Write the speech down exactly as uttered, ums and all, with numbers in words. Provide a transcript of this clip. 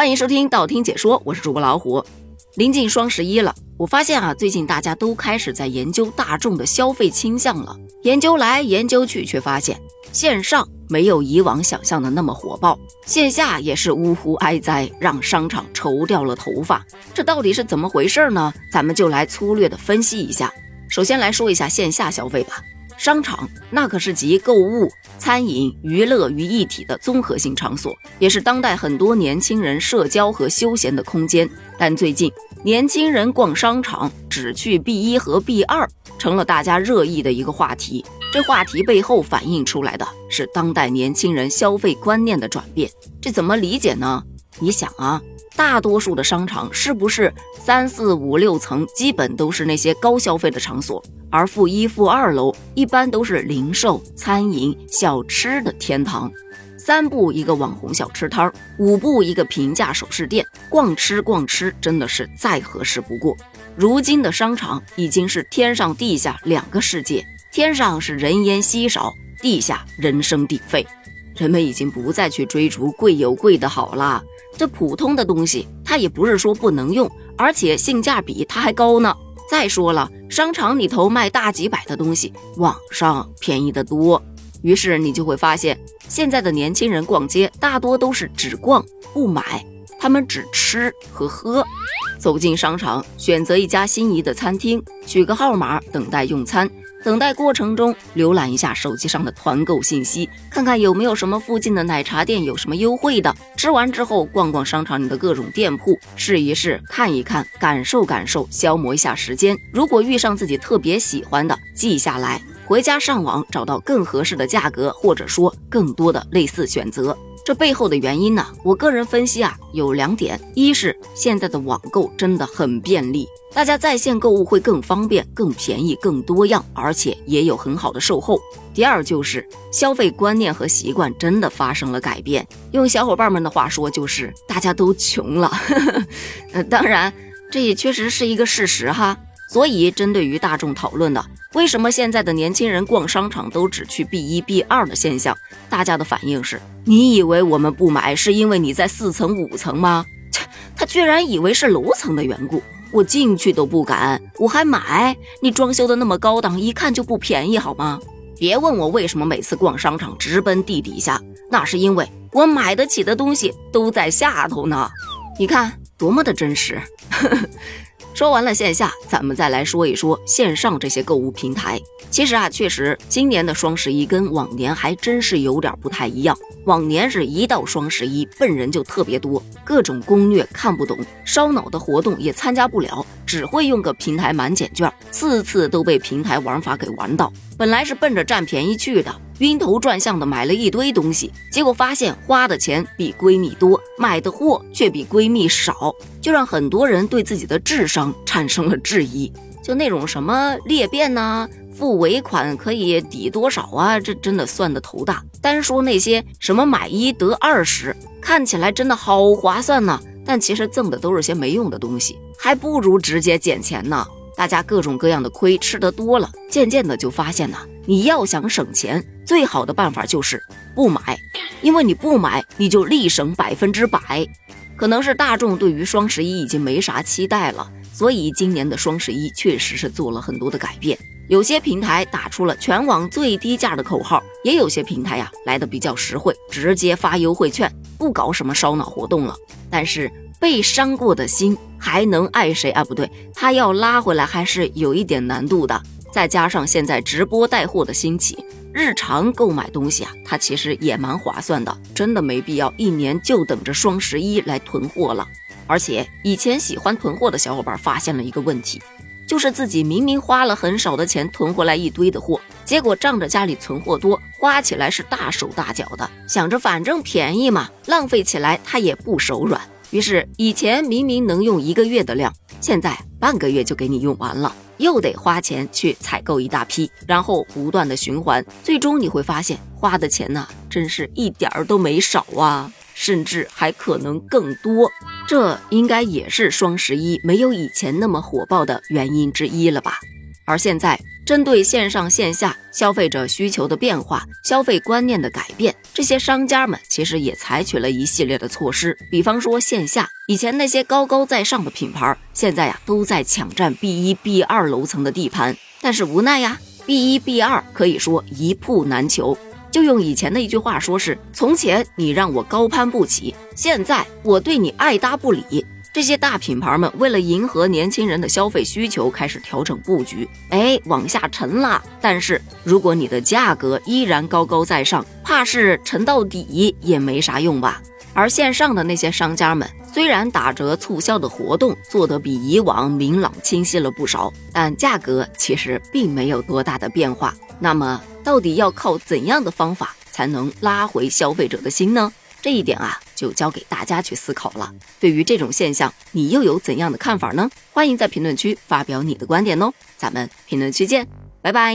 欢迎收听道听解说，我是主播老虎。临近双十一了，我发现啊，最近大家都开始在研究大众的消费倾向了。研究来研究去，却发现线上没有以往想象的那么火爆，线下也是呜呼哀哉，让商场愁掉了头发。这到底是怎么回事呢？咱们就来粗略的分析一下。首先来说一下线下消费吧。商场那可是集购物、餐饮、娱乐于一体的综合性场所，也是当代很多年轻人社交和休闲的空间。但最近年轻人逛商场只去 B 一 和 B 二 成了大家热议的一个话题。这话题背后反映出来的是当代年轻人消费观念的转变。这怎么理解呢？你想啊，大多数的商场是不是三四五六层基本都是那些高消费的场所，而负一负二楼一般都是零售、餐饮、小吃的天堂。三步一个网红小吃摊，五步一个平价首饰店，逛吃逛吃真的是再合适不过。如今的商场已经是天上地下两个世界，天上是人烟稀少，地下人声鼎沸。人们已经不再去追逐贵有贵的好啦，这普通的东西它也不是说不能用，而且性价比它还高呢。再说了，商场里头卖大几百的东西，网上便宜得多。于是你就会发现，现在的年轻人逛街大多都是只逛不买，他们只吃和喝。走进商场，选择一家心仪的餐厅，取个号码等待用餐，等待过程中浏览一下手机上的团购信息，看看有没有什么附近的奶茶店有什么优惠的，吃完之后逛逛商场里的各种店铺，试一试，看一看，感受感受，消磨一下时间。如果遇上自己特别喜欢的，记下来，回家上网找到更合适的价格，或者说更多的类似选择。这背后的原因呢，我个人分析啊，有两点。一是现在的网购真的很便利，大家在线购物会更方便、更便宜、更多样，而且也有很好的售后。第二就是消费观念和习惯真的发生了改变，用小伙伴们的话说就是大家都穷了呃，当然这也确实是一个事实哈。所以针对于大众讨论的为什么现在的年轻人逛商场都只去 B 一 B 二 的现象，大家的反应是，你以为我们不买是因为你在四层五层吗？他居然以为是楼层的缘故，我进去都不敢，我还买？你装修的那么高档，一看就不便宜好吗？别问我为什么每次逛商场直奔地底下，那是因为我买得起的东西都在下头呢。你看多么的真实说完了线下，咱们再来说一说线上这些购物平台。其实啊，确实今年的双十一跟往年还真是有点不太一样。往年是一到双十一笨人就特别多，各种攻略看不懂，烧脑的活动也参加不了，只会用个平台满减券，次次都被平台玩法给玩到。本来是奔着占便宜去的，晕头转向的买了一堆东西，结果发现花的钱比闺蜜多，买的货却比闺蜜少，就让很多人对自己的智商产生了质疑。就那种什么裂变啊，付尾款可以抵多少啊，这真的算得头大。单说那些什么买一得二十，看起来真的好划算呢、啊，但其实赠的都是些没用的东西，还不如直接减钱呢。大家各种各样的亏吃得多了，渐渐的就发现呢、啊，你要想省钱，最好的办法就是不买，因为你不买，你就立省百分之百。可能是大众对于双十一已经没啥期待了，所以今年的双十一确实是做了很多的改变。有些平台打出了全网最低价的口号，也有些平台呀、啊、来得比较实惠，直接发优惠券，不搞什么烧脑活动了。但是被伤过的心还能爱谁啊？不对，他要拉回来还是有一点难度的。再加上现在直播带货的兴起，日常购买东西啊，它其实也蛮划算的，真的没必要一年就等着双十一来囤货了。而且以前喜欢囤货的小伙伴发现了一个问题，就是自己明明花了很少的钱囤回来一堆的货，结果仗着家里存货多，花起来是大手大脚的，想着反正便宜嘛，浪费起来它也不手软。于是以前明明能用一个月的量，现在半个月就给你用完了，又得花钱去采购一大批，然后不断的循环，最终你会发现花的钱呢、啊，真是一点儿都没少啊，甚至还可能更多。这应该也是双十一没有以前那么火爆的原因之一了吧。而现在针对线上线下消费者需求的变化、消费观念的改变，这些商家们其实也采取了一系列的措施，比方说线下，以前那些高高在上的品牌，现在呀都在抢占 B一 B二 楼层的地盘。但是无奈呀 ,B一 B二 可以说一铺难求。就用以前的一句话说是，从前你让我高攀不起，现在我对你爱搭不理。这些大品牌们为了迎合年轻人的消费需求，开始调整布局，哎，往下沉啦。但是如果你的价格依然高高在上，怕是沉到底也没啥用吧。而线上的那些商家们，虽然打折促销的活动做得比以往明朗清晰了不少，但价格其实并没有多大的变化。那么到底要靠怎样的方法才能拉回消费者的心呢？这一点啊，就交给大家去思考了。对于这种现象，你又有怎样的看法呢？欢迎在评论区发表你的观点哦。咱们评论区见，拜拜。